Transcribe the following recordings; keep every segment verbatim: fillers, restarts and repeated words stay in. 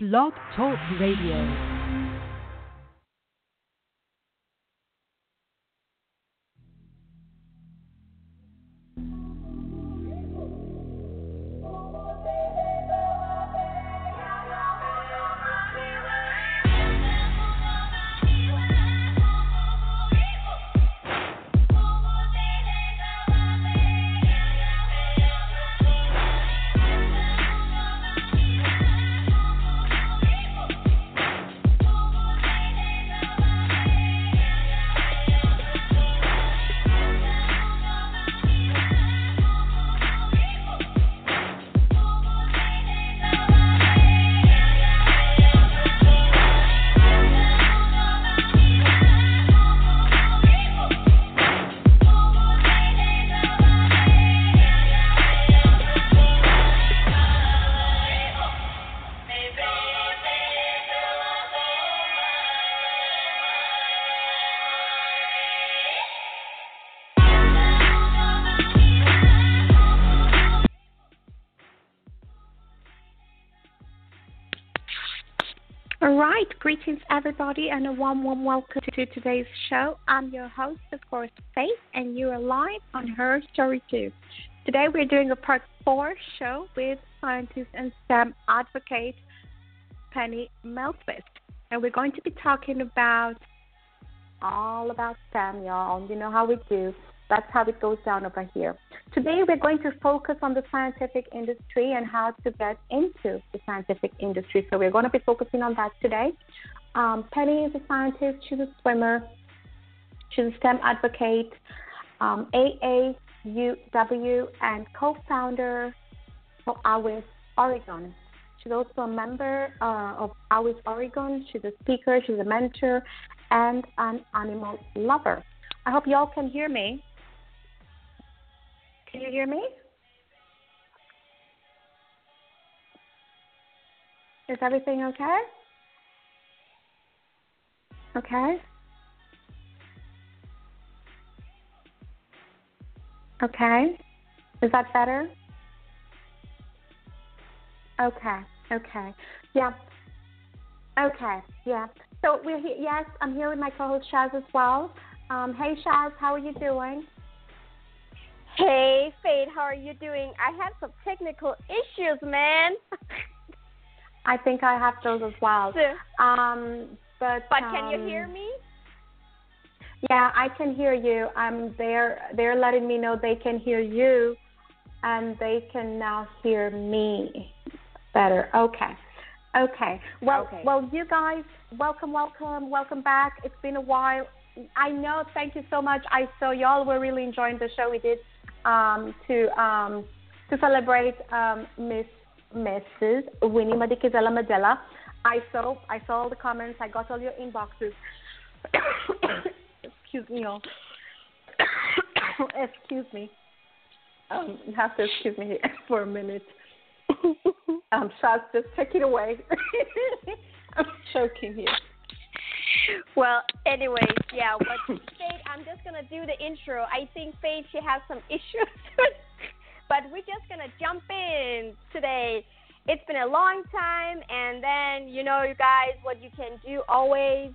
Blog Talk Radio. Greetings, everybody, and a warm, warm welcome to today's show. I'm your host, of course, Faith, and you are live on HerStoryToo. Today, we're doing a part four show with scientist and STEM advocate Penny Melquist, and we're going to be talking about all about STEM, y'all. You know how we do. That's how it goes down over here. Today, we're going to focus on the scientific industry and how to get into the scientific industry. So we're going to be focusing on that today. Um, Penny is a scientist. She's a swimmer. She's a STEM advocate, um, A A U W, and co-founder of AWIS Oregon. She's also a member uh, of AWIS Oregon. She's a speaker. She's a mentor and an animal lover. I hope you all can hear me. Can you hear me? Is everything okay? Okay. Okay. Is that better? Okay. Okay. Yeah. Okay. Yeah. So we're here. Yes, I'm here with my co-host Shaz as well. Um, hey, Shaz, how are you doing? Hey, Fade, how are you doing? I had some technical issues, man. I think I have those as well. Um, but but um, can you hear me? Yeah, I can hear you. Um, they're, they're letting me know they can hear you, and they can now hear me better. Okay. Okay. Well, okay. Well, you guys, welcome, welcome, welcome back. It's been a while. I know. Thank you so much. I saw y'all were really enjoying the show we did um, to um, to celebrate um, Miss Missus Winnie Madikizela Mandela. I saw I saw all the comments. I got all your inboxes. Excuse me, y'all. Excuse me. Um, you have to excuse me for a minute. um, Shaz, just take it away. I'm choking here. Well, anyways, yeah, what Faith, I'm just going to do the intro. I think Faith, she has some issues, but we're just going to jump in today. It's been a long time, and then, you know, you guys, what you can do always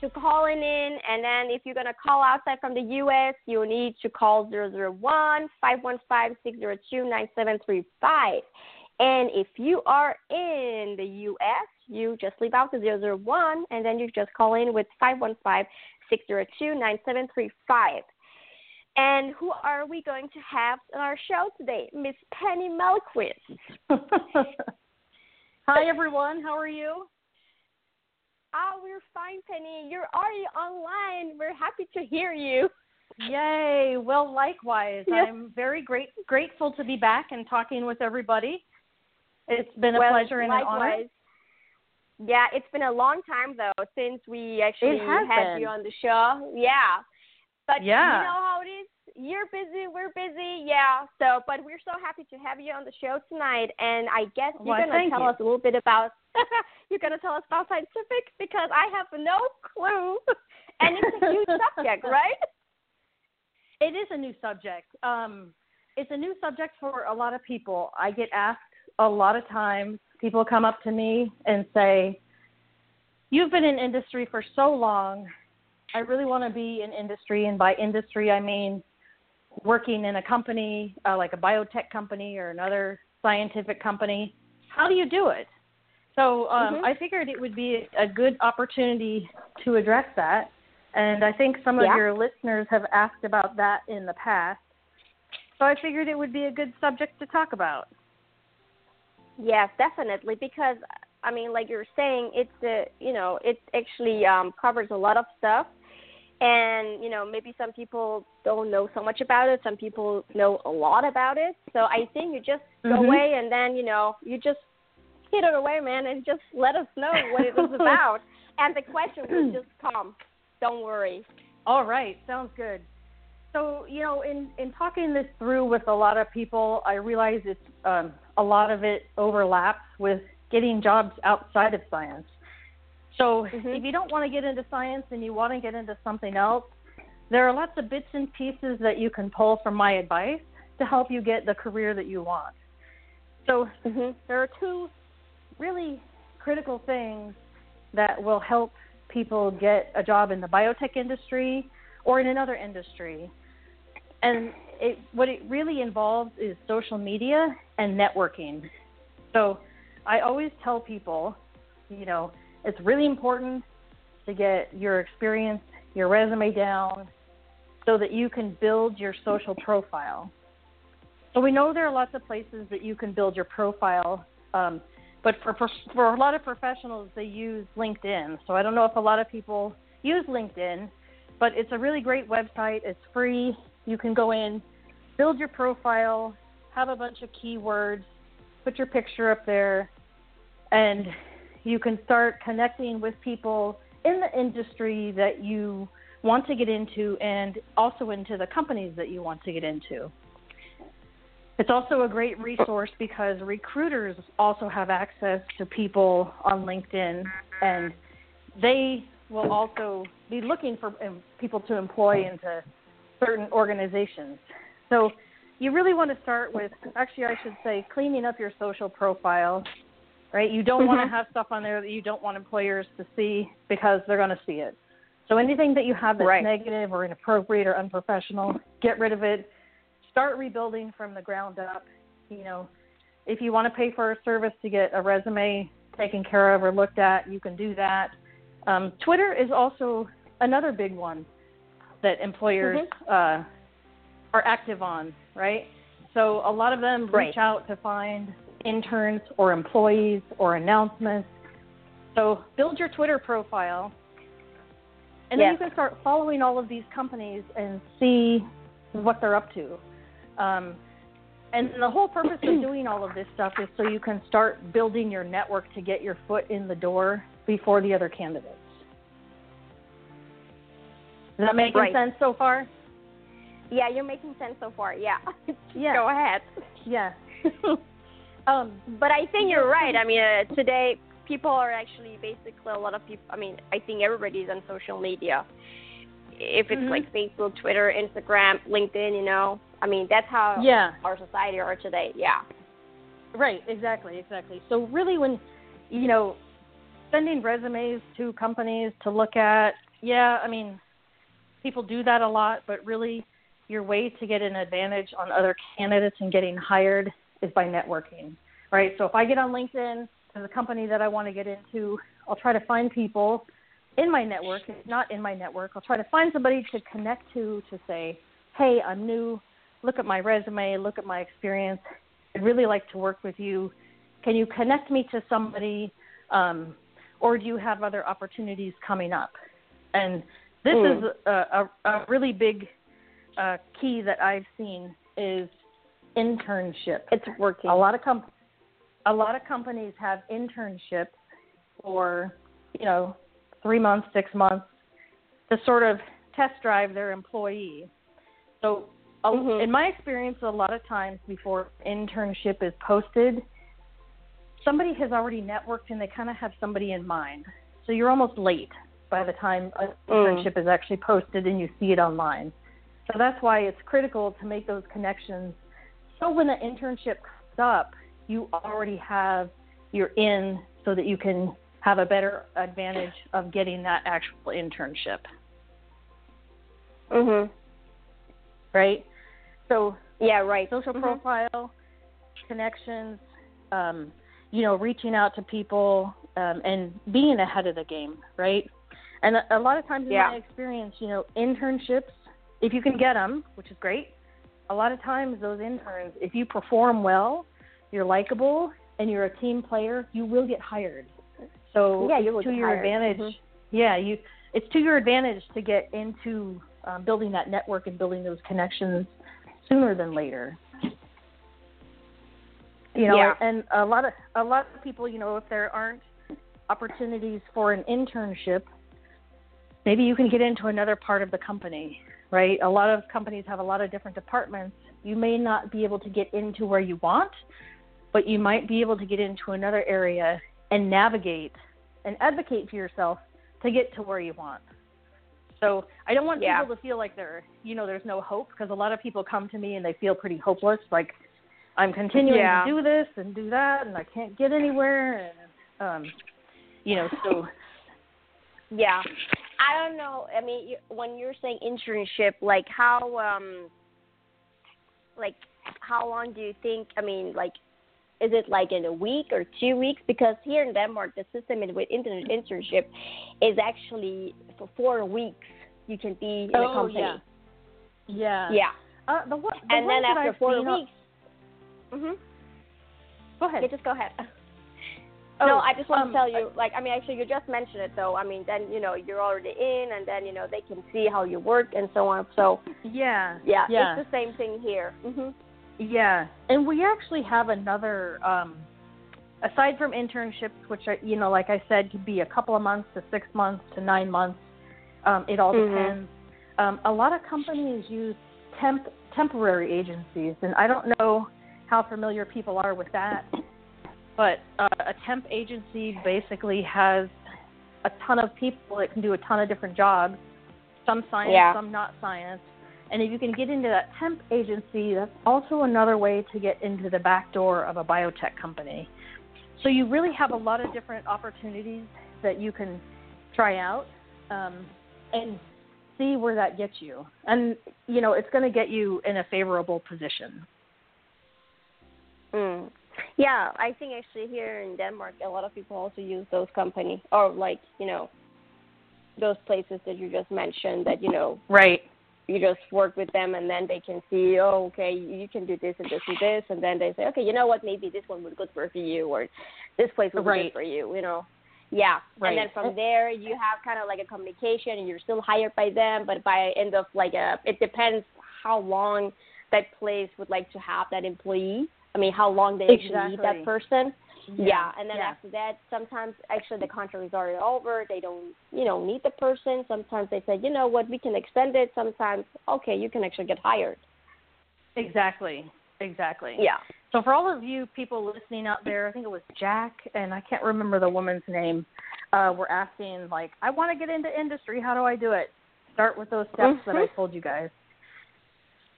to call in, and then if you're going to call outside from the U S, you need to call zero zero one, five one five, six zero two, nine seven three five. And if you are in the U S, you just leave out the zero zero one, and then you just call in with five one five, six zero two, nine seven three five. And who are we going to have on our show today? Miss Penny Melquist. Hi, everyone. How are you? Oh, we're fine, Penny. You're already online. We're happy to hear you. Yay. Well, likewise. Yes. I'm very great, grateful to be back and talking with everybody. It's been a well, pleasure and likewise. An honor. Yeah, it's been a long time, though, since we actually had been. You on the show. Yeah. But yeah. You know how it is. You're busy. We're busy. Yeah. So, but we're so happy to have you on the show tonight. And I guess you're well, going to tell you. us a little bit about, you're going to tell us about scientific, because I have no clue. And it's a new subject, right? It is a new subject. Um, it's a new subject for a lot of people. I get asked a lot of times. People come up to me and say, you've been in industry for so long. I really want to be in industry. And by industry, I mean working in a company, uh, like a biotech company or another scientific company. How do you do it? So um, mm-hmm. I figured it would be a good opportunity to address that. And I think some yeah. of your listeners have asked about that in the past. So I figured it would be a good subject to talk about. Yes, definitely, because, I mean, like you're saying, it's, uh, you know, it actually um, covers a lot of stuff. And, you know, maybe some people don't know so much about it. Some people know a lot about it. So I think you just mm-hmm. go away and then, you know, you just hit it away, man, and just let us know what it was about. And the question will just come. Don't worry. All right. Sounds good. So, you know, in, in talking this through with a lot of people, I realize it's um, a lot of it overlaps with getting jobs outside of science. So mm-hmm. if you don't want to get into science and you want to get into something else, there are lots of bits and pieces that you can pull from my advice to help you get the career that you want. So mm-hmm. there are two really critical things that will help people get a job in the biotech industry or in another industry. And it, what it really involves is social media and networking. So I always tell people, you know, it's really important to get your experience, your resume down so that you can build your social profile. So we know there are lots of places that you can build your profile, um, but for, for for a lot of professionals, they use LinkedIn. So I don't know if a lot of people use LinkedIn, but it's a really great website. It's free. You can go in, build your profile, have a bunch of keywords, put your picture up there, and you can start connecting with people in the industry that you want to get into and also into the companies that you want to get into. It's also a great resource because recruiters also have access to people on LinkedIn, and they will also be looking for people to employ into certain organizations. So you really want to start with, actually I should say, cleaning up your social profile, right? You don't mm-hmm. want to have stuff on there that you don't want employers to see because they're going to see it. So anything that you have that's right. negative or inappropriate or unprofessional, get rid of it. Start rebuilding from the ground up. You know, if you want to pay for a service to get a resume taken care of or looked at, you can do that. Um, Twitter is also another big one that employers mm-hmm. uh, are active on, right? So a lot of them right. reach out to find interns or employees or announcements. So build your Twitter profile, and yes. then you can start following all of these companies and see what they're up to. Um, and the whole purpose of doing all of this stuff is so you can start building your network to get your foot in the door before the other candidates. Does that make right. sense so far? Yeah, you're making sense so far. Yeah. yeah. Go ahead. Yeah. um, but I think you're right. I mean, uh, today people are actually basically a lot of people. I mean, I think everybody's on social media. If it's mm-hmm. like Facebook, Twitter, Instagram, LinkedIn, you know, I mean, that's how yeah. our society are today. Yeah. Right. Exactly. Exactly. So really when, you know, sending resumes to companies to look at, yeah, I mean, people do that a lot, but really your way to get an advantage on other candidates and getting hired is by networking, right? So if I get on LinkedIn to the company that I want to get into, I'll try to find people in my network, if not in my network, I'll try to find somebody to connect to, to say, hey, I'm new, look at my resume, look at my experience, I'd really like to work with you. Can you connect me to somebody, um, or do you have other opportunities coming up? And this mm. is a, a, a really big uh, key that I've seen is internship. It's working. A lot of com- a lot of companies have internships for, you know, three months, six months, to sort of test drive their employee. So mm-hmm. in my experience, a lot of times before internship is posted, somebody has already networked and they kind of have somebody in mind. So you're almost late by the time an internship mm. is actually posted and you see it online. So that's why it's critical to make those connections. So when the internship comes up, you already have you're in so that you can have a better advantage of getting that actual internship. Mm-hmm. Right? So, yeah, right. Social mm-hmm. profile, connections, um, you know, reaching out to people, um, and being ahead of the game, right? And a, a lot of times in yeah. my experience, you know, internships, if you can get them, which is great, a lot of times those interns, if you perform well, you're likable, and you're a team player, you will get hired. So yeah, you will to get your hired. advantage, mm-hmm. yeah, you it's to your advantage to get into um, building that network and building those connections sooner than later. You know, yeah. and a lot of a lot of people, you know, if there aren't opportunities for an internship, maybe you can get into another part of the company, right? A lot of companies have a lot of different departments. You may not be able to get into where you want, but you might be able to get into another area and navigate and advocate for yourself to get to where you want. So I don't want yeah. people to feel like they're, you know, there's no hope, because a lot of people come to me and they feel pretty hopeless, like, I'm continuing yeah. to do this and do that, and I can't get anywhere, and, um, you know, so. Yeah. I don't know. I mean, when you're saying internship, like how, um, like how long do you think, I mean, like, is it like in a week or two weeks? Because here in Denmark, the system with internship is actually for four weeks you can be in oh, a company. Yeah. Yeah. yeah. Uh, the, the and then after I've four weeks. Mhm. Go ahead. Yeah, just go ahead. Oh, no, I just want um, to tell you, like, I mean, actually, you just mentioned it, though. I mean, then, you know, you're already in, and then, you know, they can see how you work and so on. So, yeah. Yeah, yeah. It's the same thing here. Mhm. Yeah. And we actually have another, um, aside from internships, which, are, you know, like I said, could be a couple of months to six months to nine months. Um, it all mm-hmm. depends. Um, a lot of companies use temp temporary agencies, and I don't know how familiar people are with that, but uh, a temp agency basically has a ton of people that can do a ton of different jobs, some science, yeah. some not science, and if you can get into that temp agency, that's also another way to get into the back door of a biotech company. So you really have a lot of different opportunities that you can try out um, and see where that gets you. And, you know, it's going to get you in a favorable position. Mm. Yeah, I think actually here in Denmark, a lot of people also use those companies or like, you know, those places that you just mentioned that, you know, right. you just work with them and then they can see, oh, okay, you can do this and this and this. And then they say, okay, you know what, maybe this one would be good for you or this place would right. be good for you, you know. Yeah. Right. And then from there, you have kind of like a communication and you're still hired by them. But by end of like a, it depends how long that place would like to have that employee. I mean, how long they actually exactly. need that person. Yeah. yeah. And then yeah. after that, sometimes actually the contract is already over. They don't, you know, need the person. Sometimes they say, you know what, we can extend it. Sometimes, okay, you can actually get hired. Exactly. Exactly. Yeah. So for all of you people listening out there, I think it was Jack, and I can't remember the woman's name, uh, were asking, like, I want to get into industry. How do I do it? Start with those steps mm-hmm. that I told you guys.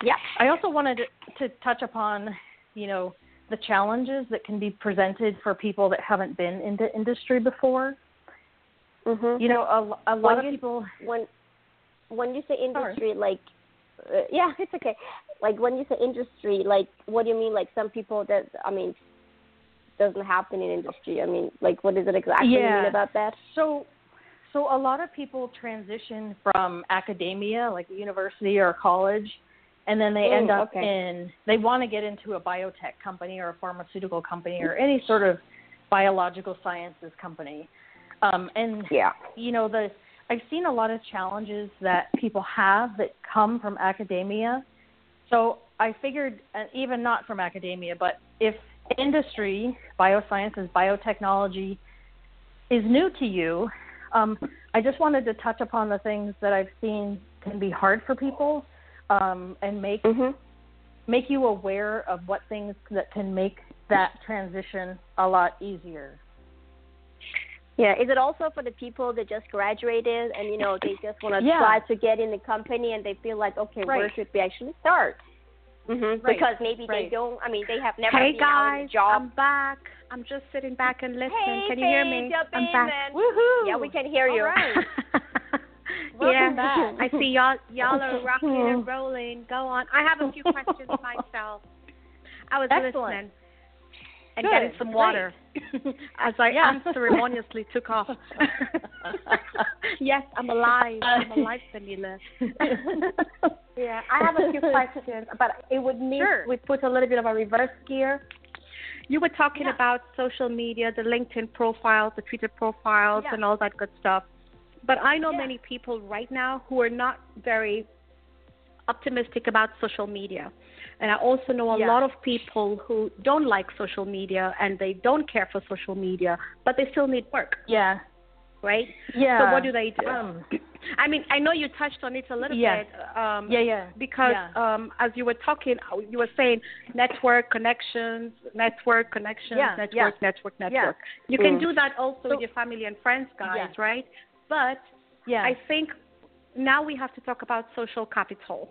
Yeah. I also wanted to, to touch upon – you know, the challenges that can be presented for people that haven't been in the industry before. Mm-hmm. You know, a, a lot when of people... When when you say industry, Sorry. like, uh, yeah, it's okay. Like, when you say industry, like, what do you mean? Like, some people that, I mean, doesn't happen in industry. I mean, like, what is it exactly yeah. you mean about that? So, so a lot of people transition from academia, like university or college, and then they end up okay. in, they want to get into a biotech company or a pharmaceutical company or any sort of biological sciences company. Um, and, yeah. you know, the I've seen a lot of challenges that people have that come from academia. So I figured, uh, even not from academia, but if industry, biosciences, biotechnology is new to you, um, I just wanted to touch upon the things that I've seen can be hard for people. Um, and make mm-hmm. make you aware of what things that can make that transition a lot easier. Yeah, is it also for the people that just graduated and, you know, they just want to yeah. try to get in the company and they feel like, okay, right. where should we actually start? Mm-hmm. Right. Because maybe right. they don't, I mean, they have never hey been guys, out of a job. Hey, guys, I'm back. I'm just sitting back and listening. Hey, can you hear me? I'm back. Woohoo. Yeah, we can hear you. All right. Welcome yeah. back. I see y'all, y'all are rocking and rolling. Go on. I have a few questions myself. I was Excellent. listening. And Good. getting some water right. as I yeah. unceremoniously took off. Yes, I'm alive. I'm alive, Selena. Yeah, I have a few questions, but it would mean sure. we put a little bit of a reverse gear. You were talking yeah. about social media, the LinkedIn profiles, the Twitter profiles, yeah. and all that good stuff. But I know yeah. many people right now who are not very optimistic about social media. And I also know a yeah. lot of people who don't like social media and they don't care for social media, but they still need work. Yeah. Right? Yeah. So what do they do? Um, I mean, I know you touched on it a little yeah. bit. Um, yeah, yeah. Because yeah. Um, as you were talking, you were saying network, connections, network, connections, yeah. network, yeah. network, network. Yeah. You mm. can do that also so, with your family and friends, guys, yeah. right? But yeah. I think now we have to talk about social capital.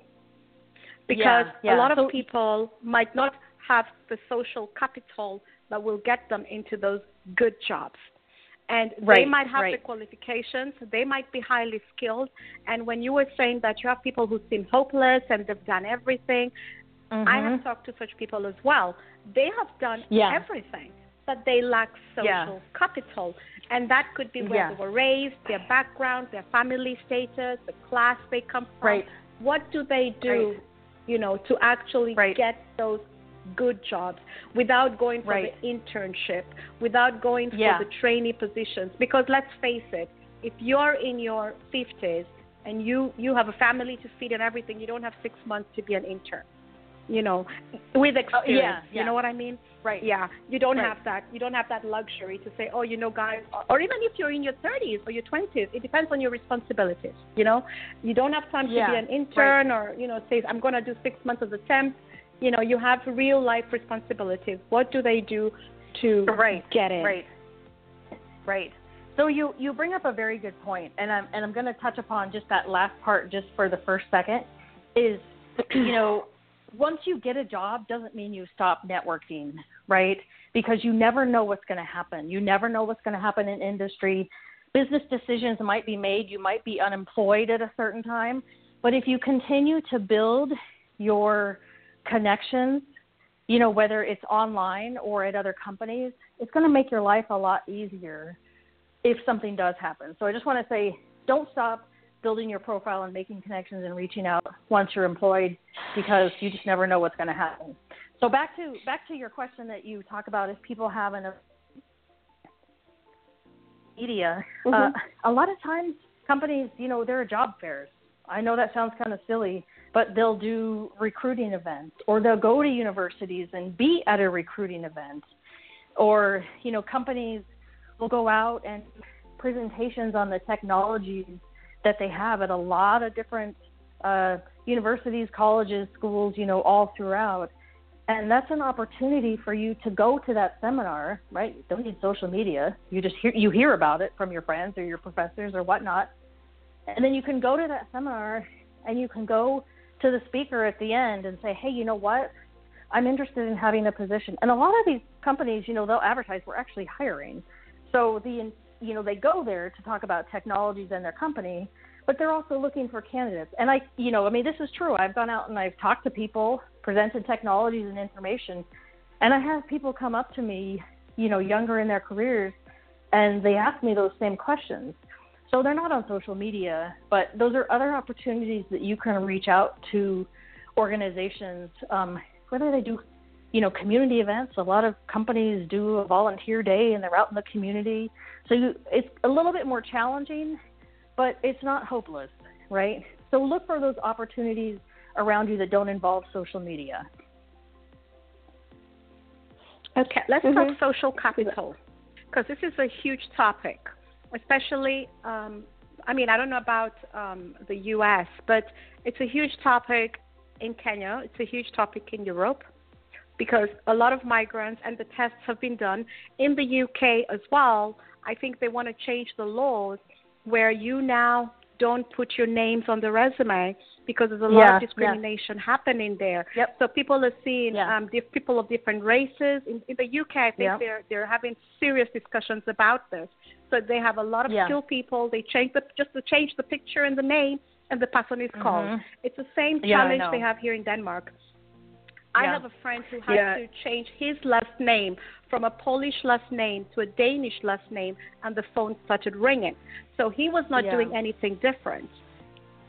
Because yeah, yeah. a lot of so, people might not have the social capital that will get them into those good jobs. And right, they might have right. the qualifications. They might be highly skilled. And when you were saying that you have people who seem hopeless and they've done everything, mm-hmm. I have talked to such people as well. They have done yeah. everything, but they lack social yeah. capital. And that could be where yeah. they were raised, their background, their family status, the class they come from. Right. What do they do? Right. You know, to actually right. get those good jobs without going for right. the internship, without going for yeah. the trainee positions. Because let's face it, if you're in your fifties and you, you have a family to feed and everything, you don't have six months to be an intern, you know, with experience. Oh, yeah, yeah. You know what I mean? Right. Yeah. You don't right. have that. You don't have that luxury to say, oh, you know, guys, or even if you're in your thirties or your twenties, it depends on your responsibilities. You know, you don't have time yeah. to be an intern right. or, you know, say, I'm going to do six months of a temp. You know, you have real life responsibilities. What do they do to right. get in? Right. Right. So you, you bring up a very good point, and I'm, and I'm going to touch upon just that last part just for the first second is, you know, once you get a job doesn't mean you stop networking, right? Because you never know what's going to happen. You never know what's going to happen in industry. Business decisions might be made. You might be unemployed at a certain time. But if you continue to build your connections, you know, whether it's online or at other companies, it's going to make your life a lot easier if something does happen. So I just want to say, don't stop building your profile and making connections and reaching out once you're employed, because you just never know what's going to happen. So back to back to your question that you talk about, if people have an media, mm-hmm. uh, a lot of times companies, you know, there are job fairs. I know that sounds kind of silly, but they'll do recruiting events, or they'll go to universities and be at a recruiting event, or, you know, companies will go out and presentations on the technologies that they have at a lot of different uh, universities, colleges, schools, you know, all throughout. And that's an opportunity for you to go to that seminar, right? You don't need social media. You just hear, you hear about it from your friends or your professors or whatnot. And then you can go to that seminar and you can go to the speaker at the end and say, hey, you know what? I'm interested in having a position. And a lot of these companies, you know, they'll advertise, we're actually hiring. So the you know, they go there to talk about technologies and their company, but they're also looking for candidates. And I, you know, I mean, this is true. I've gone out and I've talked to people, presented technologies and information, and I have people come up to me, you know, younger in their careers, and they ask me those same questions. So they're not on social media, but those are other opportunities that you can reach out to organizations, um, whether they do, you know, community events. A lot of companies do a volunteer day and they're out in the community. So you, it's a little bit more challenging, but it's not hopeless, right? So look for those opportunities around you that don't involve social media. Okay, let's mm-hmm. talk social capital, because this is a huge topic, especially, um, I mean, I don't know about um, the U S, but it's a huge topic in Kenya. It's a huge topic in Europe, because a lot of migrants, and the tests have been done in the U K as well. I think they want to change the laws where you now don't put your names on the resume because there's a lot yeah, of discrimination yeah. happening there. Yep. So people are seeing yeah. um, diff- people of different races. In, in the U K, I think yeah. they're, they're having serious discussions about this. So they have a lot of yeah. skilled people. They change the, just to change the picture and the name, and the person is mm-hmm. called. It's the same challenge yeah, they have here in Denmark. I yeah. have a friend who had yeah. to change his last name from a Polish last name to a Danish last name, and the phone started ringing. So he was not yeah. doing anything different.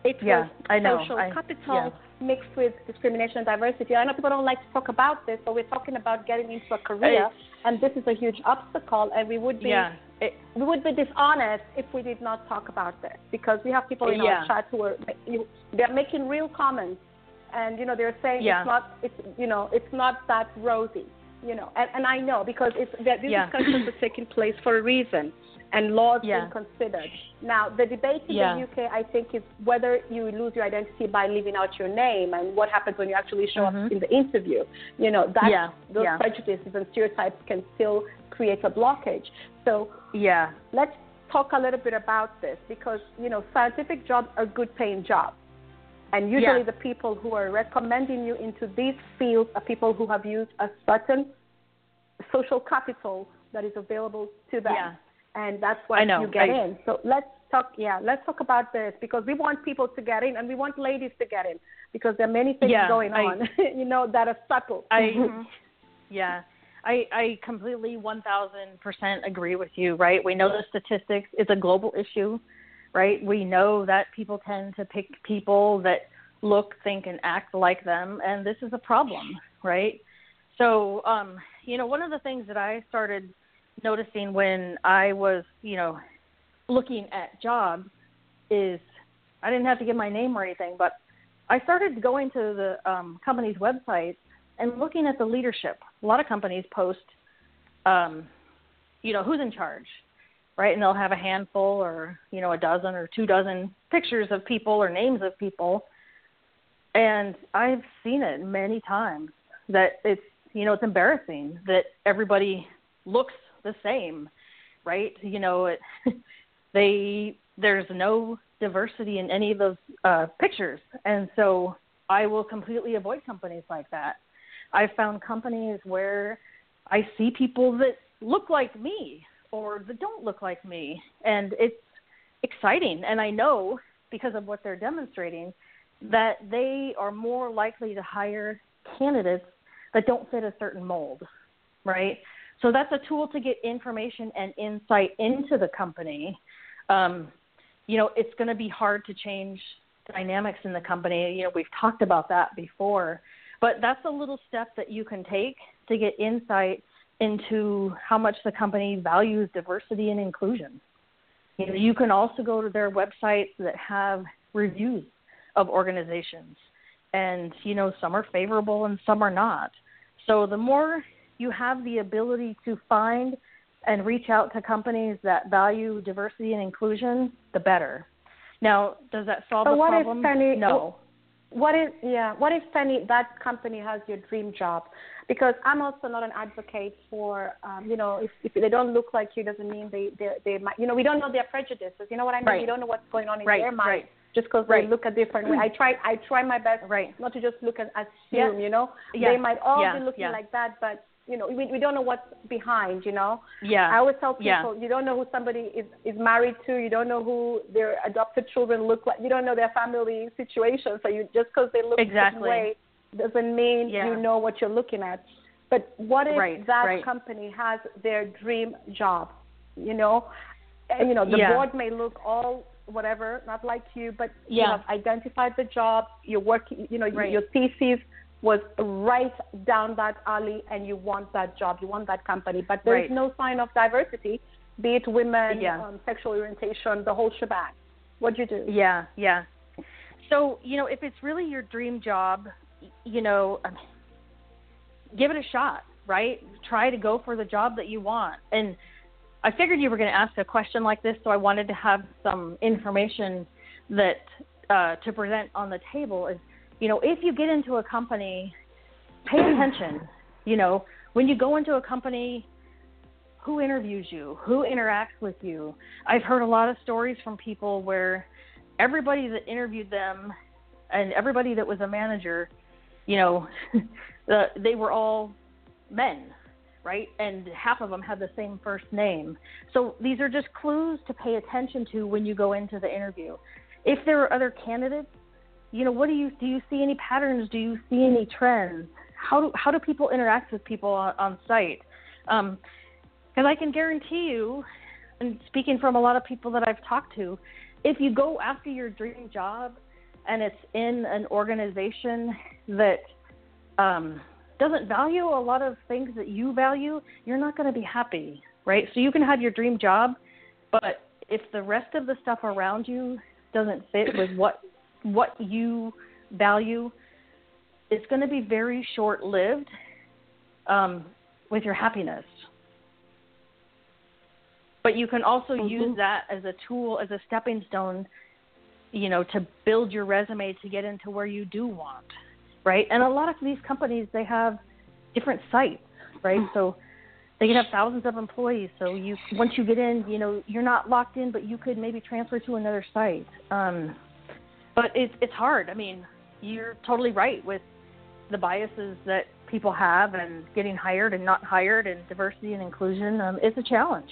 It yeah, was I know. social I, capital yeah. mixed with discrimination and diversity. I know people don't like to talk about this, but we're talking about getting into a career, it's, and this is a huge obstacle, and we would be yeah. it, we would be dishonest if we did not talk about this, because we have people in yeah. our chat who are they're making real comments. And, you know, they're saying yeah. it's not, it's, you know, it's not that rosy, you know. And, and I know, because it's, these yeah. discussions are taking place for a reason, and laws yeah. being considered. Now, the debate in yeah. the U K, I think, is whether you lose your identity by leaving out your name, and what happens when you actually show mm-hmm. up in the interview. You know, that yeah. those yeah. prejudices and stereotypes can still create a blockage. So yeah. let's talk a little bit about this, because, you know, scientific jobs are good-paying jobs. And usually yeah. the people who are recommending you into these fields are people who have used a certain social capital that is available to them. Yeah. And that's why you get I... in. So let's talk, yeah, let's talk about this, because we want people to get in, and we want ladies to get in, because there are many things yeah, going I... on, you know, that are subtle. I, yeah. I, I completely one thousand percent agree with you, right? We know the statistics. It's a global issue. Right, we know that people tend to pick people that look, think, and act like them, and this is a problem, right? So, um, you know, one of the things that I started noticing when I was, you know, looking at jobs is I didn't have to give my name or anything, but I started going to the um, company's websites and looking at the leadership. A lot of companies post, um, you know, who's in charge. Right, and they'll have a handful or, you know, a dozen or two dozen pictures of people or names of people. And I've seen it many times that it's, you know, it's embarrassing that everybody looks the same, right? You know, it, they there's no diversity in any of those uh, pictures. And so I will completely avoid companies like that. I've found companies where I see people that look like me, or that don't look like me. And it's exciting. And I know, because of what they're demonstrating, that they are more likely to hire candidates that don't fit a certain mold, right? So that's a tool to get information and insight into the company. Um, you know, it's going to be hard to change dynamics in the company. You know, we've talked about that before. But that's a little step that you can take to get insight into how much the company values diversity and inclusion. You know, you can also go to their websites that have reviews of organizations. And, you know, some are favorable and some are not. So the more you have the ability to find and reach out to companies that value diversity and inclusion, the better. Now, does that solve the problem? If any, no. What if, yeah, what if, Penny, that company has your dream job? Because I'm also not an advocate for, um, you know, if, if they don't look like you, doesn't mean they, they, they might, you know, we don't know their prejudices. You know what I mean? Right. We don't know what's going on in right. their mind right. just because right. they look a different way. I try, I try my best right. not to just look and assume, yeah. you know. Yeah. They might all yeah. be looking yeah. like that, but, you know, we, we don't know what's behind, you know. Yeah. I always tell people, yeah. you don't know who somebody is, is married to. You don't know who their adopted children look like. You don't know their family situation. So you just because they look exactly. a certain way doesn't mean yeah. you know what you're looking at. But what if right. that right. company has their dream job, you know? And, you know, the yeah. board may look all whatever, not like you, but yeah. you have identified the job. You're working, you know, right. your thesis was right down that alley, and you want that job, you want that company. But there's right. no sign of diversity, be it women, yeah. um, sexual orientation, the whole shebang. What do you do? Yeah, yeah. So, you know, if it's really your dream job, you know, give it a shot, right? Try to go for the job that you want. And I figured you were going to ask a question like this, so I wanted to have some information that uh, to present on the table is, you know, if you get into a company, pay attention. You know, when you go into a company, who interviews you? Who interacts with you? I've heard a lot of stories from people where everybody that interviewed them and everybody that was a manager, you know, the, they were all men, right? And half of them had the same first name. So these are just clues to pay attention to when you go into the interview. If there are other candidates, you know, what do you, do you see any patterns? Do you see any trends? How do, how do people interact with people on, on site? Um, because I can guarantee you, and speaking from a lot of people that I've talked to, if you go after your dream job and it's in an organization that um, doesn't value a lot of things that you value, you're not going to be happy, right? So you can have your dream job, but if the rest of the stuff around you doesn't fit with what what you value, it's going to be very short-lived um, with your happiness. But you can also mm-hmm. use that as a tool, as a stepping stone, you know, to build your resume to get into where you do want, right? And a lot of these companies, they have different sites, right? So they can have thousands of employees. So you, once you get in, you know, you're not locked in, but you could maybe transfer to another site. Um, but it's it's hard. I mean, you're totally right with the biases that people have and getting hired and not hired and diversity and inclusion. Um, it's a challenge.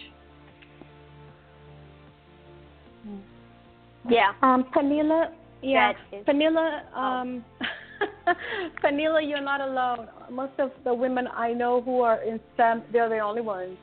Yeah. Um, Pernilla, yeah. Is- Pernilla, um, oh. Pernilla, you're not alone. Most of the women I know who are in STEM, they're the only ones.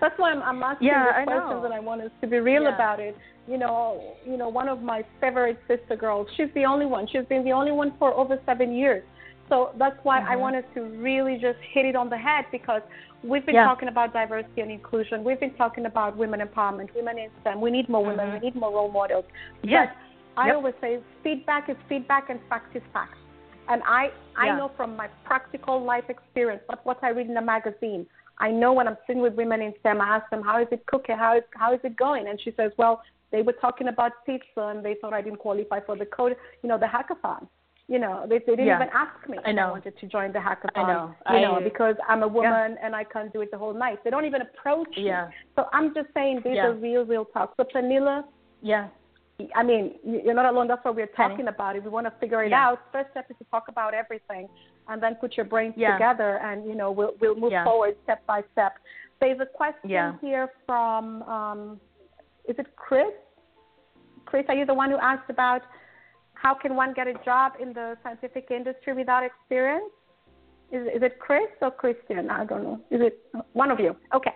That's why I'm, I'm asking yeah, these questions, and I want us to be real yeah. about it. You know, you know, one of my favorite sister girls, she's the only one. She's been the only one for over seven years. So that's why mm-hmm. I wanted to really just hit it on the head, because we've been yeah. talking about diversity and inclusion. We've been talking about women empowerment, women in STEM. We need more women. Mm-hmm. We need more role models. Yes. But I yep. always say feedback is feedback and fact is fact. And I, I yeah. know from my practical life experience, but what I read in a magazine, I know when I'm sitting with women in STEM, I ask them, how is it cooking? How is, how is it going? And she says, well, they were talking about pizza and they thought I didn't qualify for the code, you know, the hackathon. You know, they, they didn't yeah. even ask me I, know. If I wanted to join the hackathon, I know. you I, know, because I'm a woman yeah. and I can't do it the whole night. They don't even approach yeah. me. So I'm just saying these yeah. are real, real talks. So, Pernilla, yeah. I mean, you're not alone. That's what we're talking Penny. about. If you want to figure it yeah. out, first step is to talk about everything and then put your brains yeah. together and, you know, we'll, we'll move yeah. forward step by step. There's a question yeah. here from, um, is it Chris? Chris, are you the one who asked about how can one get a job in the scientific industry without experience? Is, is it Chris or Christian? I don't know. Is it one of you? Okay.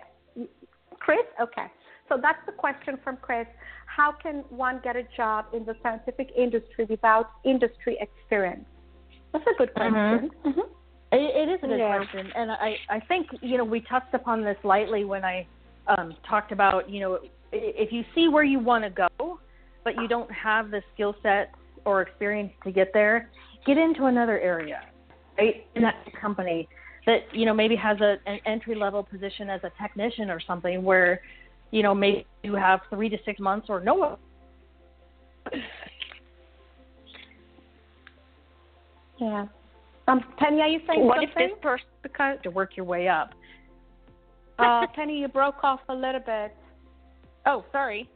Chris? Okay. So that's the question from Chris. How can one get a job in the scientific industry without industry experience? That's a good question. Mm-hmm. Mm-hmm. It, it is a good yeah. question. And I, I think, you know, we touched upon this lightly when I um, talked about, you know, if you see where you want to go, but you don't have the skill set or experience to get there, get into another area, right? In that company that, you know, maybe has a, an entry-level position as a technician or something where, you know, maybe you have three to six months or no. Yeah. Um, Penny, are you saying what something? What if this person because to work your way up? Uh, Penny, you broke off a little bit. Oh, sorry.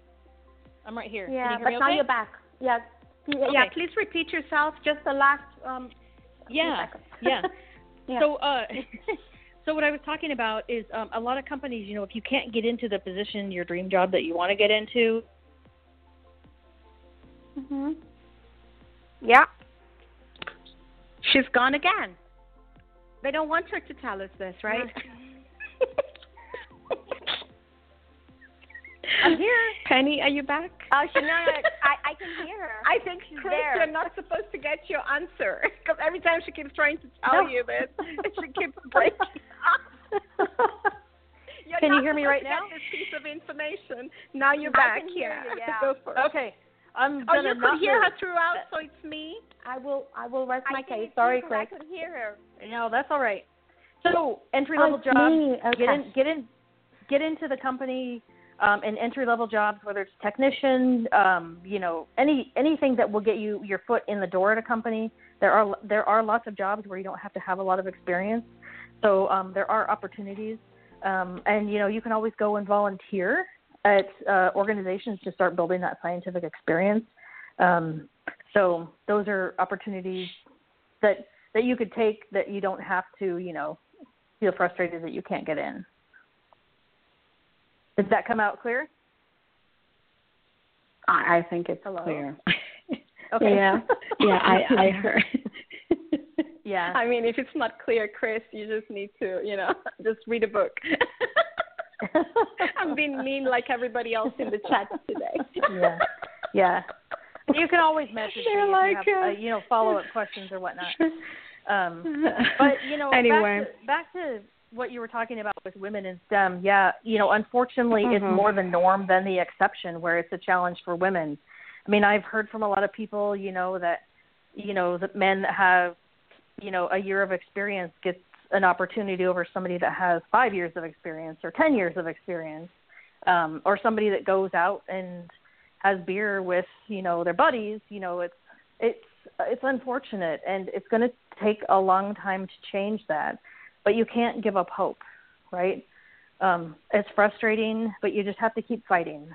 I'm right here. Yeah, Can you hear but me okay? now you're back. Yeah. Yeah, okay. yeah, please repeat yourself, just the last um Yeah, yeah. yeah. So uh, so what I was talking about is um, a lot of companies, you know, if you can't get into the position, your dream job that you want to get into. Mm-hmm. Yeah. She's gone again. They don't want her to tell us this, right? I'm here. Penny, are you back? Oh, she's not. I, I can hear her. I think she's Chris, there. You're not supposed to get your answer because every time she keeps trying to tell no. you this, she keeps breaking up. You're can you hear me right now? This piece of information. Now you're back. I can hear yeah. you. Yeah. Go for it. Okay. I'm oh, you could hear her throughout, so it's me. I will. I will rest I my case. Sorry, Chris. I could hear her. No, that's all right. So entry level oh, jobs. Okay. Get in. Get in. Get into the company. Um, and entry-level jobs, whether it's technician, um, you know, any anything that will get you your foot in the door at a company. There are there are lots of jobs where you don't have to have a lot of experience. So um, there are opportunities. Um, and, you know, you can always go and volunteer at uh, organizations to start building that scientific experience. Um, so those are opportunities that that you could take that you don't have to, you know, feel frustrated that you can't get in. Did that come out clear? I think it's Hello. Clear. Okay. Yeah, yeah, I, I heard. Yeah. I mean, if it's not clear, Chris, you just need to, you know, just read a book. I'm being mean like everybody else in the chat today. Yeah, yeah. You can always message They're me like, if you have, uh, you know, follow-up questions or whatnot. Um, but, you know, anyway. back, to, back to what you were talking about with women in STEM, yeah, you know, unfortunately mm-hmm. it's more the norm than the exception where it's a challenge for women. I mean, I've heard from a lot of people, you know, that, you know, that men that have, you know, a year of experience gets an opportunity over somebody that has five years of experience or ten years of experience, um, or somebody that goes out and has beer with, you know, their buddies. You know, it's, it's, it's unfortunate, and it's going to take a long time to change that, but you can't give up hope, right? Um, it's frustrating, but you just have to keep fighting.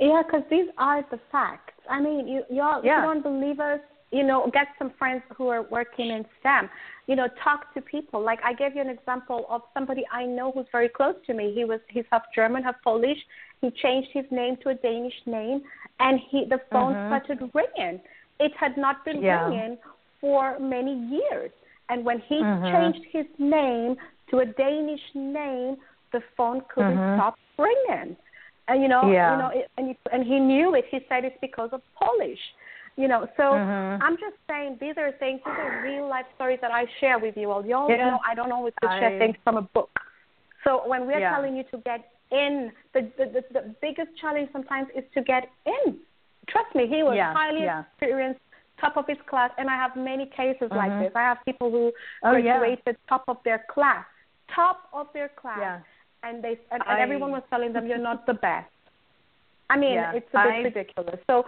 Yeah, because these are the facts. I mean, you, y'all, yeah. if you don't believe us, you know, get some friends who are working in STEM. You know, talk to people. Like I gave you an example of somebody I know who's very close to me. He was he's half German, half Polish. He changed his name to a Danish name, and he the phone mm-hmm. started ringing. It had not been yeah. ringing for many years. And when he mm-hmm. changed his name to a Danish name, the phone couldn't mm-hmm. stop ringing. And, you know, yeah. you know it, and, he, and he knew it. He said it's because of Polish. You know, so mm-hmm. I'm just saying these are things, these are real-life stories that I share with you all. You all yeah. know I don't always share I... things from a book. So when we're yeah. telling you to get in, the, the, the, the biggest challenge sometimes is to get in. Trust me, he was yeah. highly yeah. experienced, top of his class, and I have many cases mm-hmm. like this. I have people who oh, graduated yeah. top of their class, top of their class. Yeah. And they and, I, and everyone was telling them, you're not the best. I mean, yeah, it's a bit I, ridiculous. So,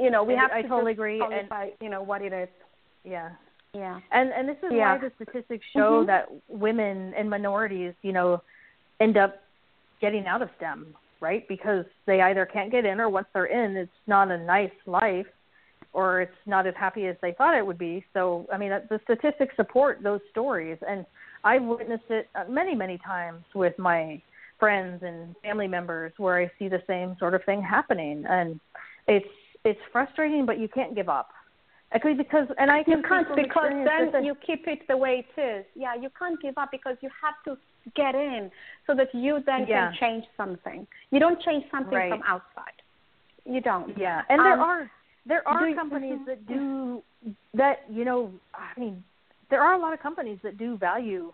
you know, we have I to totally agree. And by, you know, what it is. Yeah. Yeah. And and this is yeah. why the statistics show mm-hmm. that women and minorities, you know, end up getting out of STEM, right? Because they either can't get in, or once they're in, it's not a nice life, or it's not as happy as they thought it would be. So, I mean, the statistics support those stories. And I've witnessed it many, many times with my friends and family members where I see the same sort of thing happening. And it's it's frustrating, but you can't give up. Actually, because and I can you can't because then you keep it the way it is. Yeah, you can't give up because you have to get in so that you then yeah. can change something. You don't change something right. from outside. You don't. Yeah, and um, there are there are do, companies mm-hmm. that do that. You know, I mean. There are a lot of companies that do value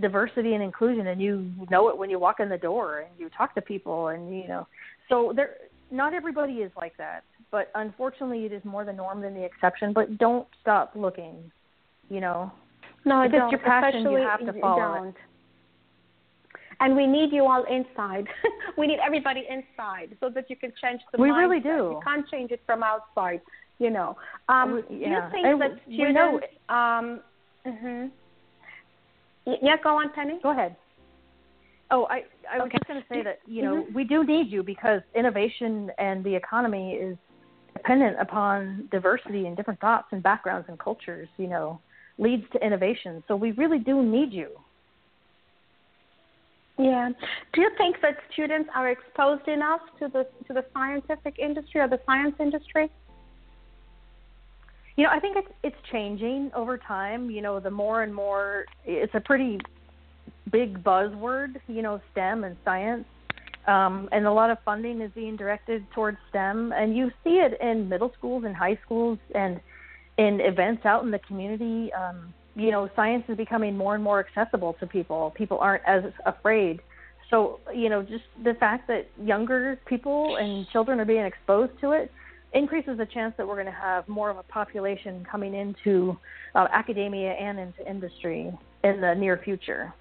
diversity and inclusion, and you know it when you walk in the door and you talk to people, and you know. So there, not everybody is like that, but unfortunately, it is more the norm than the exception. But don't stop looking, you know. No, if it's your passion, you have to follow don't. it. And we need you all inside. We need everybody inside so that you can change the. We mindset. really do. You can't change it from outside, you know. Um, we, yeah. You think and that students. We know it. Um, Mhm. Yeah, go on, Penny. Go ahead. Oh, I, I was okay. just going to say that, you know, mm-hmm. we do need you because innovation and the economy is dependent upon diversity and different thoughts and backgrounds and cultures, you know, leads to innovation. So we really do need you. Yeah. Do you think that students are exposed enough to the to the scientific industry or the science industry? You know, I think it's it's changing over time. You know, the more and more, it's a pretty big buzzword, you know, STEM and science. Um, and a lot of funding is being directed towards STEM. And you see it in middle schools and high schools and in events out in the community. Um, you know, science is becoming more and more accessible to people. People aren't as afraid. So, you know, just the fact that younger people and children are being exposed to it increases the chance that we're going to have more of a population coming into uh, academia and into industry in the near future.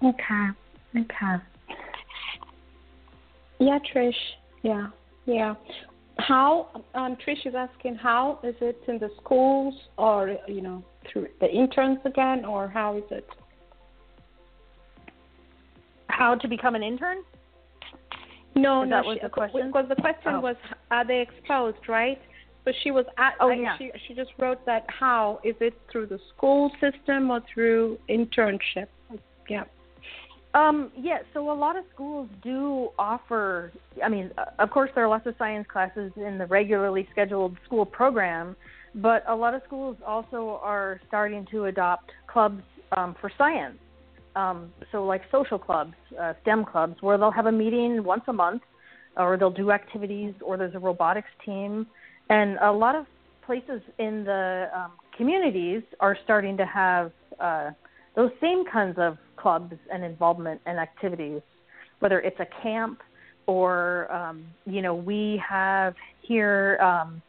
Okay. Okay. Yeah, Trish. Yeah. Yeah. How, um, Trish is asking, how is it in the schools or, you know, through the interns again, or how is it? How to become an intern? No, no. That was she, the question. Because the question oh. was, are they exposed, right? So she was at, oh, yeah. she she just wrote that. How is it through the school system or through internship? Yeah. Um, yeah, so a lot of schools do offer, I mean, of course there are lots of science classes in the regularly scheduled school program, but a lot of schools also are starting to adopt clubs um, for science. Um, so like social clubs, uh, STEM clubs, where they'll have a meeting once a month, or they'll do activities, or there's a robotics team. And a lot of places in the um, communities are starting to have uh, those same kinds of clubs and involvement and activities, whether it's a camp or, um, you know, we have here um,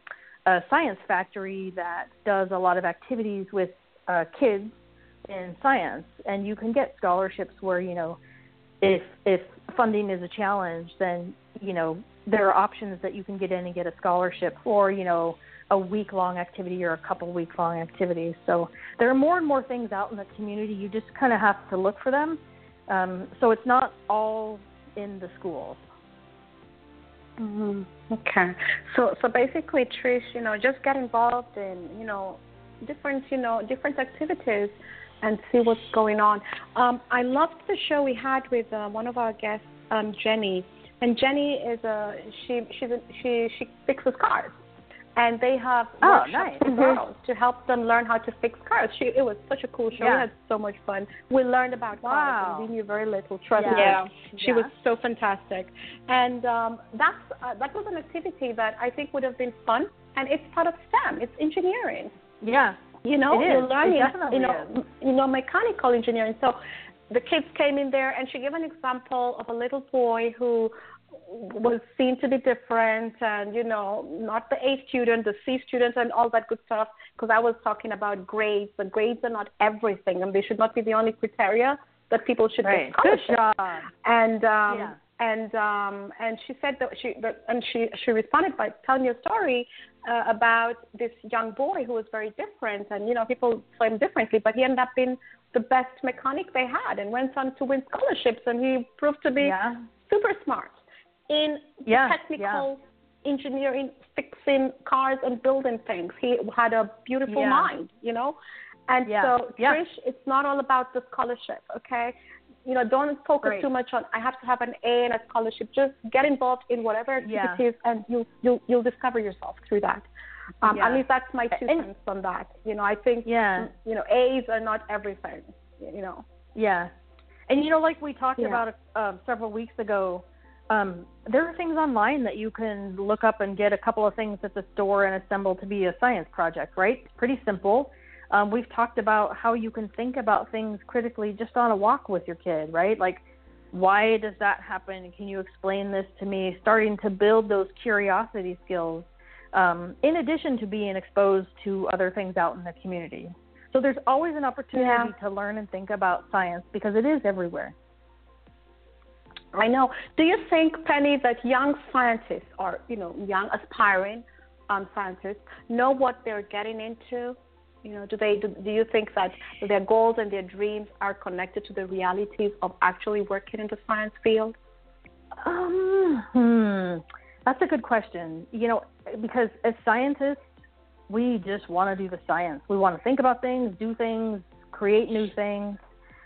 a science factory that does a lot of activities with uh, kids in science, and you can get scholarships where, you know, if if funding is a challenge, then, you know, there are options that you can get in and get a scholarship for, you know, a week-long activity or a couple week-long activities. So there are more and more things out in the community. You just kind of have to look for them. Um, so it's not all in the schools. Mm-hmm. Okay. So so basically, Trish, you know, just get involved in, you know, different, you know, different activities and see what's going on. Um, I loved the show we had with uh, one of our guests, um, Jenny. And Jenny is a she. She's a, she she fixes cars, and they have oh, nice. girls to help them learn how to fix cars. She it was such a cool show. Yeah. We had so much fun. We learned about wow. cars. And we knew very little. Trust me, yeah. yeah. she yeah. was so fantastic. And um, that's uh, that was an activity that I think would have been fun. And it's part of STEM. It's engineering. Yeah, you know, it you're learning. You know, you know, mechanical engineering. So. The kids came in there, and she gave an example of a little boy who was seen to be different and, you know, not the A student, the C student, and all that good stuff, because I was talking about grades, but grades are not everything, and they should not be the only criteria that people should right. get good job. And, um, yeah. and, um, and she said that she that, and she, she responded by telling me a story uh, about this young boy who was very different, and, you know, people saw him differently, but he ended up being the best mechanic they had and went on to win scholarships, and he proved to be yeah. super smart in yeah, technical yeah. engineering, fixing cars and building things. He had a beautiful yeah. mind, you know? And yeah. so, yeah. Trish, it's not all about the scholarship, okay? You know, don't focus Great. too much on, I have to have an A and a scholarship. Just get involved in whatever activities yeah. and you, you, you'll discover yourself through that. Um, yeah. At least that's my two cents on that. You know, I think, yeah. you know, A's are not everything, you know. Yeah. And, you know, like we talked yeah. about uh, several weeks ago, um, there are things online that you can look up and get a couple of things at the store and assemble to be a science project, right? It's pretty simple. Um, we've talked about how you can think about things critically just on a walk with your kid, right? Like, why does that happen? Can you explain this to me? Starting to build those curiosity skills. Um, in addition to being exposed to other things out in the community. So there's always an opportunity yeah. to learn and think about science because it is everywhere. I know. Do you think, Penny, that young scientists or, you know, young aspiring um, scientists know what they're getting into? You know, do they? Do, do you think that their goals and their dreams are connected to the realities of actually working in the science field? Um, hmm. That's a good question, you know, because as scientists, we just want to do the science. We want to think about things, do things, create new things.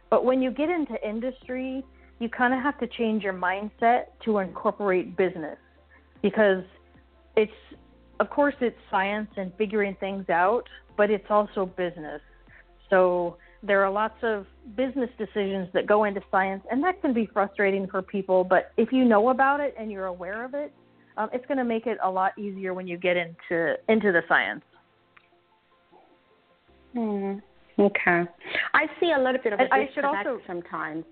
But when you get into industry, you kind of have to change your mindset to incorporate business because it's, of course, it's science and figuring things out, but it's also business. So there are lots of business decisions that go into science, and that can be frustrating for people. But if you know about it and you're aware of it, Um, it's going to make it a lot easier when you get into into the science. Mm, okay. I see a little bit of a I should also sometimes,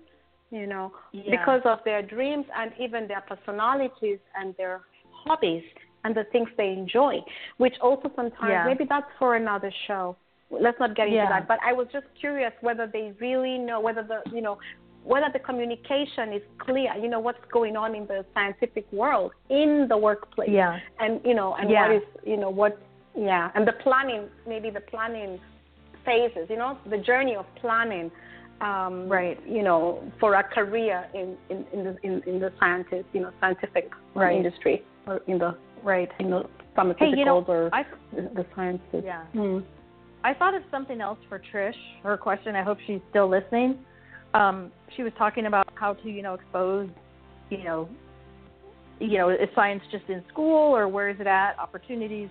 you know, yeah. because of their dreams and even their personalities and their hobbies and the things they enjoy, which also sometimes, yeah. maybe that's for another show. Let's not get into yeah. that. But I was just curious whether they really know, whether the, you know, whether the communication is clear, you know, what's going on in the scientific world, in the workplace. Yeah. And, you know, and yeah. what is, you know, what, yeah. And the planning, maybe the planning phases, you know, the journey of planning um, right. you know, for a career in, in, in the in, in the scientist, you know, scientific right. industry or in the right in the pharmaceuticals hey, you know, or I've, the sciences. Yeah. Mm. I thought of something else for Trish. Her question. I hope she's still listening. Um, she was talking about how to, you know, expose, you know, you know, is science just in school or where is it at? Opportunities.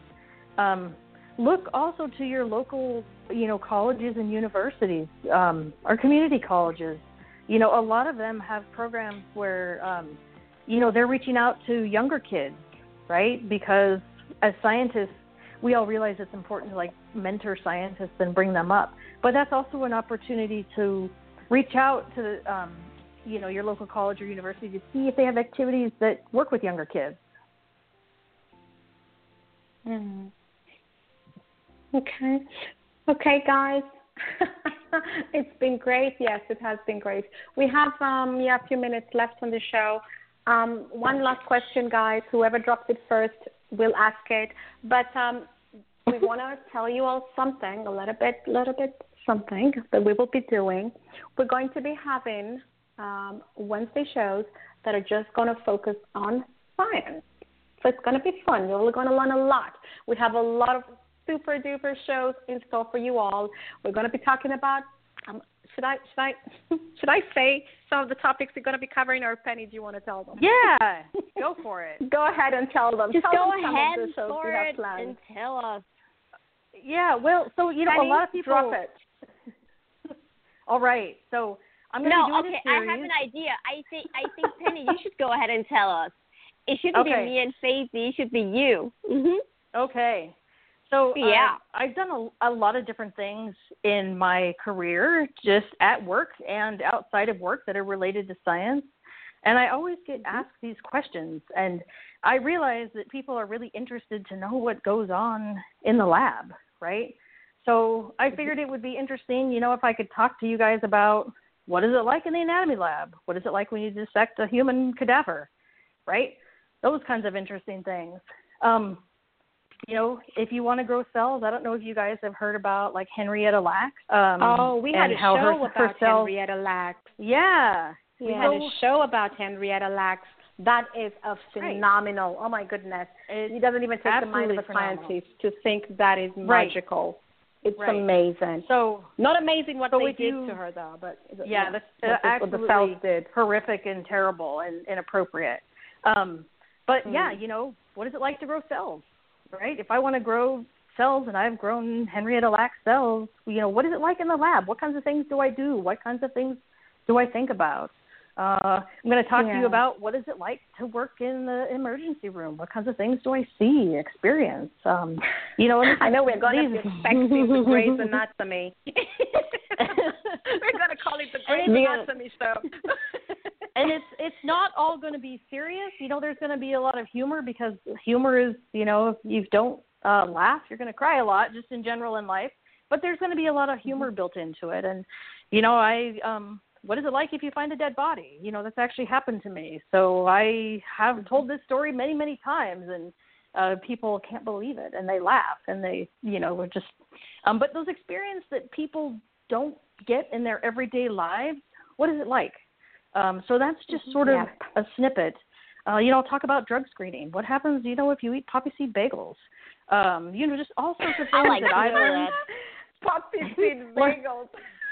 Um, look also to your local, you know, colleges and universities, um, or community colleges. You know, a lot of them have programs where, um, you know, they're reaching out to younger kids, right? Because as scientists, we all realize it's important to, like, mentor scientists and bring them up. But that's also an opportunity to reach out to, um, you know, your local college or university to see if they have activities that work with younger kids. Mm. Okay. Okay, guys. It's been great. Yes, it has been great. We have um, yeah, a few minutes left on the show. Um, one last question, guys. Whoever dropped it first will ask it. But um, we want to tell you all something, a little bit, little bit something that we will be doing. We're going to be having um, Wednesday shows that are just going to focus on science. So it's going to be fun. You're going to learn a lot. We have a lot of super duper shows in store for you all. We're going to be talking about, um, should I should I should I say some of the topics we're going to be covering, or Penny, do you want to tell them? Yeah, go for it. Go ahead and tell them. Just tell go them ahead and for it and tell us. Yeah, well, so you know, Penny, a lot of people drop it. All right, so I'm going no, to do okay, this series. I have an idea. I think I think Penny, you should go ahead and tell us. It shouldn't okay. be me and Faithy. It should be you. Mm-hmm. Okay. So uh, yeah, I've done a, a lot of different things in my career, just at work and outside of work, that are related to science. And I always get asked these questions. And I realize that people are really interested to know what goes on in the lab, right? So I figured it would be interesting, you know, if I could talk to you guys about what is it like in the anatomy lab? What is it like when you dissect a human cadaver, right? Those kinds of interesting things. Um You know, if you want to grow cells, I don't know if you guys have heard about, like, Henrietta Lacks. Um, oh, we had a show her, about her cells... Henrietta Lacks. Yeah. We yeah. had a show about Henrietta Lacks. That is a phenomenal. Right. Oh, my goodness. It's it doesn't even take the mind of a phenomenal. scientist to think that is magical. Right. It's right. amazing. So not amazing what so they did you, to her, though. But yeah, yeah that's absolutely what the cells did. Horrific and terrible and inappropriate. Um, but, mm. yeah, you know, what is it like to grow cells? Right? If I want to grow cells and I've grown Henrietta Lacks cells, you know, what is it like in the lab? What kinds of things do I do? What kinds of things do I think about? Uh, I'm going to talk yeah. to you about what is it like to work in the emergency room? What kinds of things do I see, experience? Um, you know, I know we're going to be expecting the Grey's Anatomy. We're going to call it the Grey's Anatomy show. And it's it's not all going to be serious. You know, there's going to be a lot of humor, because humor is, you know, if you don't uh, laugh, you're going to cry a lot, just in general in life. But there's going to be a lot of humor built into it. And, you know, I um, what is it like if you find a dead body? You know, that's actually happened to me. So I have told this story many, many times, and uh, people can't believe it, and they laugh, and they, you know, we're just um, – but those experiences that people don't get in their everyday lives, what is it like? Um, so that's just sort of yeah. a snippet. Uh, you know, I'll talk about drug screening. What happens, you know, if you eat poppy seed bagels? Um, you know, just all sorts of things I like that I learned. Poppy seed bagels.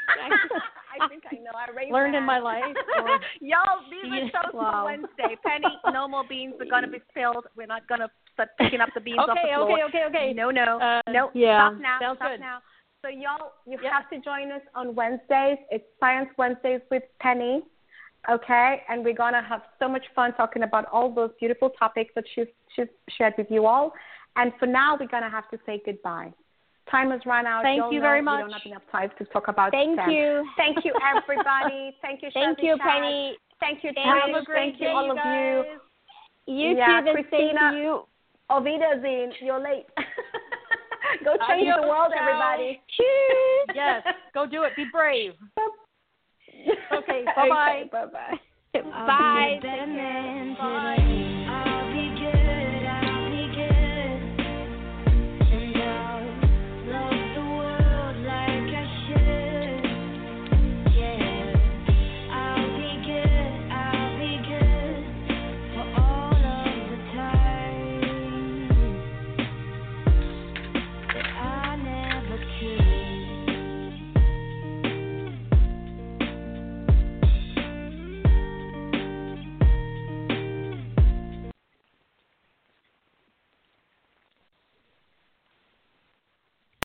I think I know. I raised learned that. in my life. Or, Y'all, these are shows wow. on Wednesday. Penny, no more beans are going to be spilled. We're not going to start picking up the beans okay, off the floor. Okay, okay, okay, okay. No, no. Uh, no, yeah. Stop now. Sounds stop good. now. So, y'all, you yep. have to join us on Wednesdays. It's Science Wednesdays with Penny. Okay, and we're going to have so much fun talking about all those beautiful topics that she's, she's shared with you all. And for now, we're going to have to say goodbye. Time has run out. Thank You'll you know very much. We don't have enough time to talk about Thank them. you. Thank you, everybody. Thank you, Thank Shabby you, Shad. Penny. Thank you, Trish. Have a great Thank day, you, all you guys. of you. You yeah, too, and Christina. You. Auf Wiedersehen. You're late. Go change Adios, the world, ciao. everybody. Cheers. Yes, go do it. Be brave. Okay, bye-bye. Okay, bye-bye. Bye.